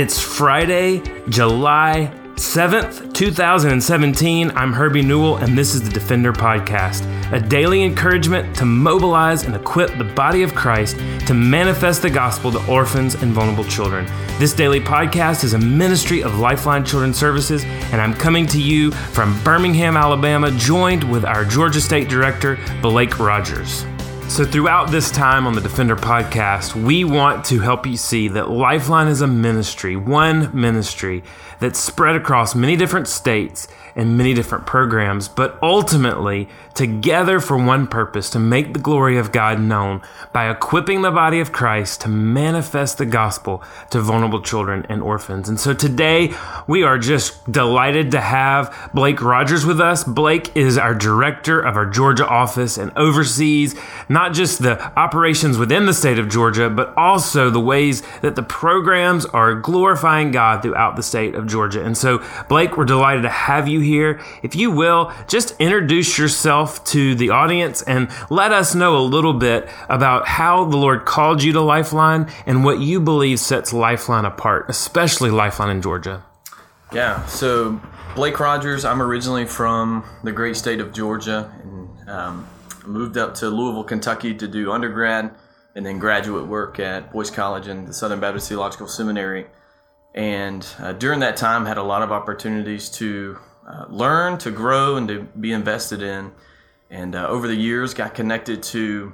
It's Friday, July 7th, 2017. I'm Herbie Newell, and this is the Defender Podcast, a daily encouragement to mobilize and equip the body of Christ to manifest the gospel to orphans and vulnerable children. This daily podcast is a ministry of Lifeline Children's Services, and I'm coming to you from Birmingham, Alabama, joined with our Georgia State Director, Blake Rogers. So throughout this time on the Defender Podcast, we want to help you see that Lifeline is a ministry, one ministry that's spread across many different states and many different programs, but ultimately together for one purpose, to make the glory of God known by equipping the body of Christ to manifest the gospel to vulnerable children and orphans. And so today we are just delighted to have Blake Rogers with us. Blake is our director of our Georgia office and oversees not just the operations within the state of Georgia, but also the ways that the programs are glorifying God throughout the state of Georgia. And so, Blake, we're delighted to have you here. If you will, just introduce yourself to the audience and let us know a little bit about how the Lord called you to Lifeline and what you believe sets Lifeline apart, especially Lifeline in Georgia. Yeah, so Blake Rogers, I'm originally from the great state of Georgia, and moved up to Louisville, Kentucky to do undergrad and then graduate work at Boyce College and the Southern Baptist Theological Seminary. And during that time, had a lot of opportunities to learn, to grow, and to be invested in. And over the years, got connected to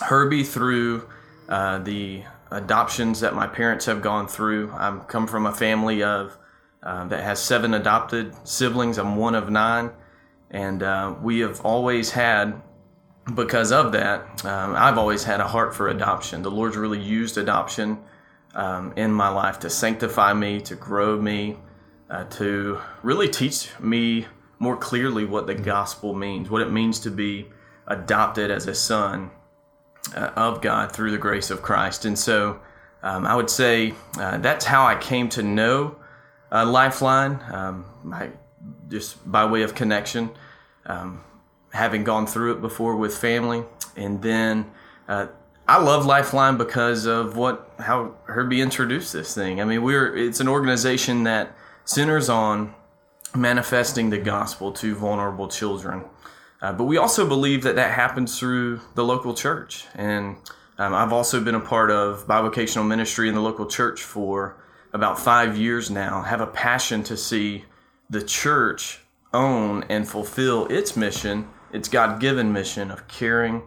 Herbie through the adoptions that my parents have gone through. I come from a family of that has 7 adopted siblings. I'm one of 9. And we have always had, because of that, I've always had a heart for adoption. The Lord's really used adoption in my life to sanctify me, to grow me, to really teach me more clearly what the gospel means, what it means to be adopted as a son of God through the grace of Christ. And so I would say that's how I came to know Lifeline, just by way of connection. Having gone through it before with family. And then I love Lifeline because of how Herbie introduced this thing. I mean, it's an organization that centers on manifesting the gospel to vulnerable children. But we also believe that happens through the local church. And I've also been a part of bivocational ministry in the local church for about 5 years now. I have a passion to see the church own and fulfill its mission, its God-given mission of caring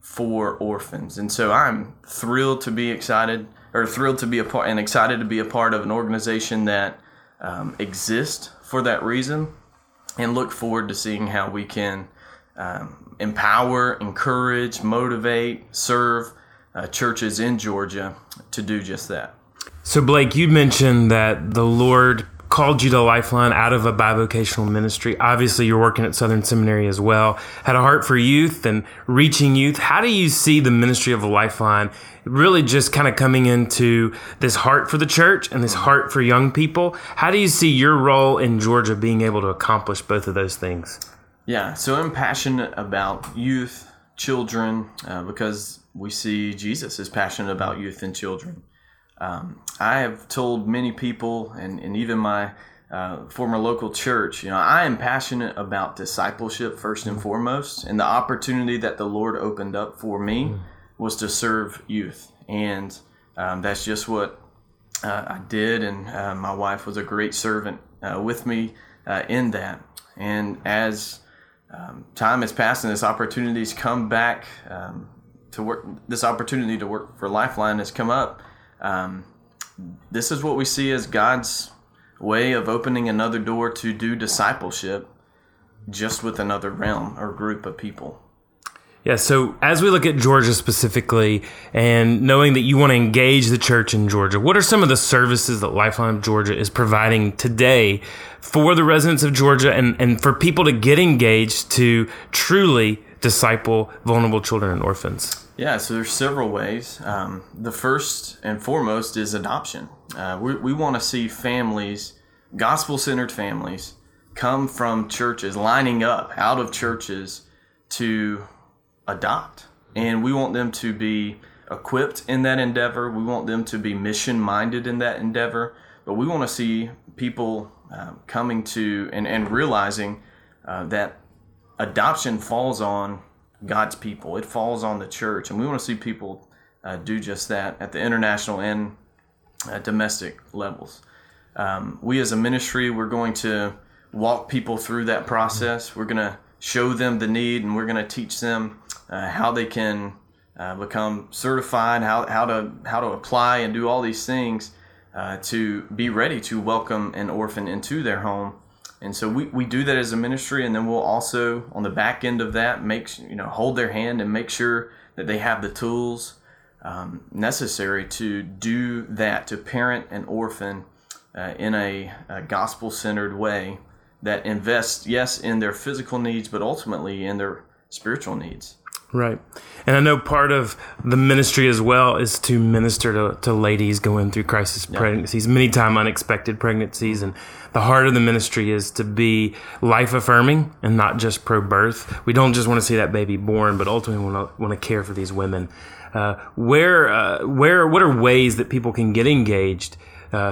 for orphans. And so I'm thrilled to be a part and excited to be a part of an organization that exists for that reason, and look forward to seeing how we can empower, encourage, motivate, serve churches in Georgia to do just that. So Blake, you mentioned that the Lord called you to Lifeline out of a bivocational ministry. Obviously, you're working at Southern Seminary as well. Had a heart for youth and reaching youth. How do you see the ministry of Lifeline really just kind of coming into this heart for the church and this heart for young people? How do you see your role in Georgia being able to accomplish both of those things? Yeah, so I'm passionate about youth, children, because we see Jesus is passionate about youth and children. I have told many people and even my former local church, I am passionate about discipleship first and foremost. And the opportunity that the Lord opened up for me was to serve youth. And that's just what I did. And my wife was a great servant with me in that. And as time has passed and this opportunity's come back to work, this opportunity to work for Lifeline has come up. This is what we see as God's way of opening another door to do discipleship just with another realm or group of people. Yeah, so as we look at Georgia specifically and knowing that you want to engage the church in Georgia, what are some of the services that Lifeline of Georgia is providing today for the residents of Georgia and for people to get engaged to truly disciple vulnerable children and orphans? Yeah, so there's several ways. The first and foremost is adoption. We want to see families, gospel-centered families, come from churches, lining up out of churches to adopt. And we want them to be equipped in that endeavor. We want them to be mission-minded in that endeavor. But we want to see people coming to and realizing that adoption falls on God's people. It falls on the church. And we want to see people do just that at the international and domestic levels. We as a ministry, we're going to walk people through that process. We're going to show them the need, and we're going to teach them how they can become certified, how to apply and do all these things to be ready to welcome an orphan into their home. And so we do that as a ministry, and then we'll also, on the back end of that, hold their hand and make sure that they have the tools necessary to do that, to parent an orphan in a gospel-centered way that invests, yes, in their physical needs, but ultimately in their spiritual needs. Right. And I know part of the ministry as well is to minister to ladies going through crisis pregnancies, many times unexpected pregnancies. And the heart of the ministry is to be life-affirming and not just pro-birth. We don't just want to see that baby born, but ultimately want to care for these women. What are ways that people can get engaged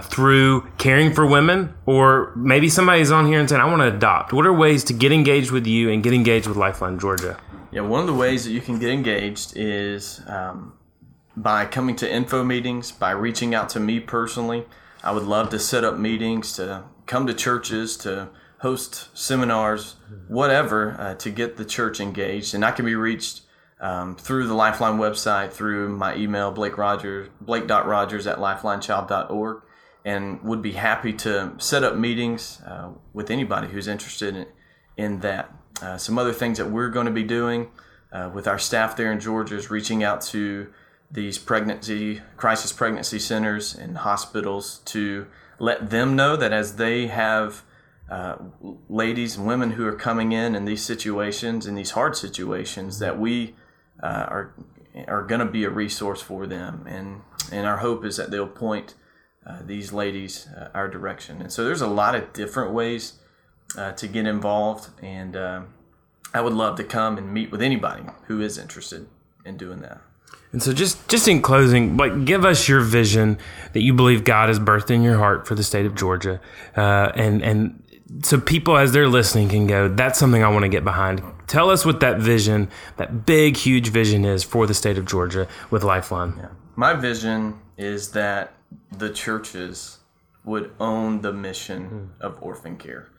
through caring for women? Or maybe somebody's on here and saying, I want to adopt. What are ways to get engaged with you and get engaged with Lifeline Georgia? Yeah, one of the ways that you can get engaged is by coming to info meetings, by reaching out to me personally. I would love to set up meetings, to come to churches, to host seminars, whatever, to get the church engaged. And I can be reached through the Lifeline website, through my email, blake.rogers@lifelinechild.org, and would be happy to set up meetings with anybody who's interested in that. Some other things that we're going to be doing with our staff there in Georgia is reaching out to these crisis pregnancy centers and hospitals to let them know that as they have ladies and women who are coming in these situations, in these hard situations, that we are going to be a resource for them. And our hope is that they'll point these ladies our direction. And so there's a lot of different ways to get involved, and I would love to come and meet with anybody who is interested in doing that. And so just in closing, like, give us your vision that you believe God has birthed in your heart for the state of Georgia, and so people as they're listening can go, that's something I want to get behind. Tell us what that vision, that big, huge vision is for the state of Georgia with Lifeline. Yeah. My vision is that the churches would own the mission of orphan care.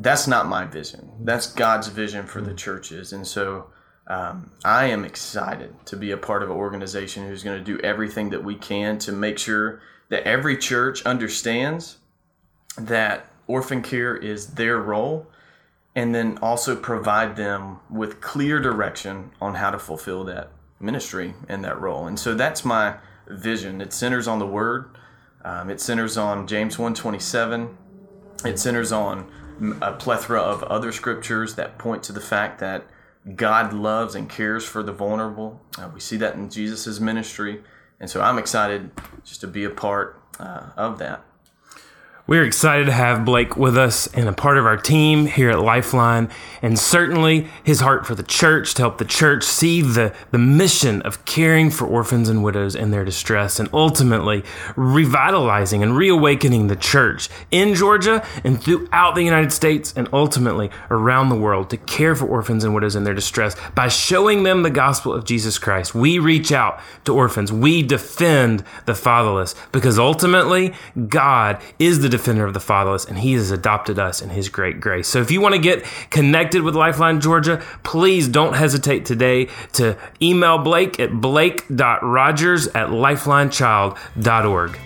That's not my vision. That's God's vision for the churches. And so I am excited to be a part of an organization who's going to do everything that we can to make sure that every church understands that orphan care is their role, and then also provide them with clear direction on how to fulfill that ministry and that role. And so that's my vision. It centers on the Word. It centers on James 1:27. It centers on a plethora of other scriptures that point to the fact that God loves and cares for the vulnerable. We see that in Jesus' ministry. And so I'm excited just to be a part of that. We're excited to have Blake with us and a part of our team here at Lifeline, and certainly his heart for the church, to help the church see the mission of caring for orphans and widows in their distress, and ultimately revitalizing and reawakening the church in Georgia and throughout the United States and ultimately around the world to care for orphans and widows in their distress by showing them the gospel of Jesus Christ. We reach out to orphans. We defend the fatherless, because ultimately God is the defender of the fatherless, and he has adopted us in his great grace. So if you want to get connected with Lifeline Georgia, please don't hesitate today to email Blake at blake.rogers@lifelinechild.org.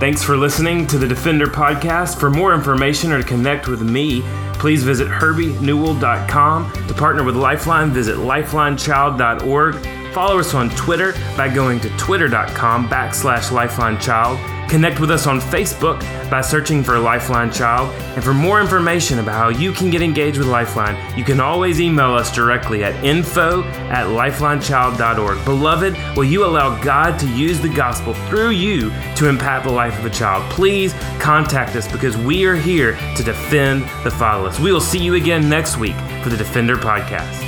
Thanks for listening to the Defender Podcast. For more information or to connect with me, please visit herbienewell.com. To partner with Lifeline, visit lifelinechild.org. Follow us on Twitter by going to twitter.com/LifelineChild. Connect with us on Facebook by searching for Lifeline Child. And for more information about how you can get engaged with Lifeline, you can always email us directly at info@lifelinechild.org. Beloved, will you allow God to use the gospel through you to impact the life of a child? Please contact us, because we are here to defend the fatherless. We will see you again next week for the Defender Podcast.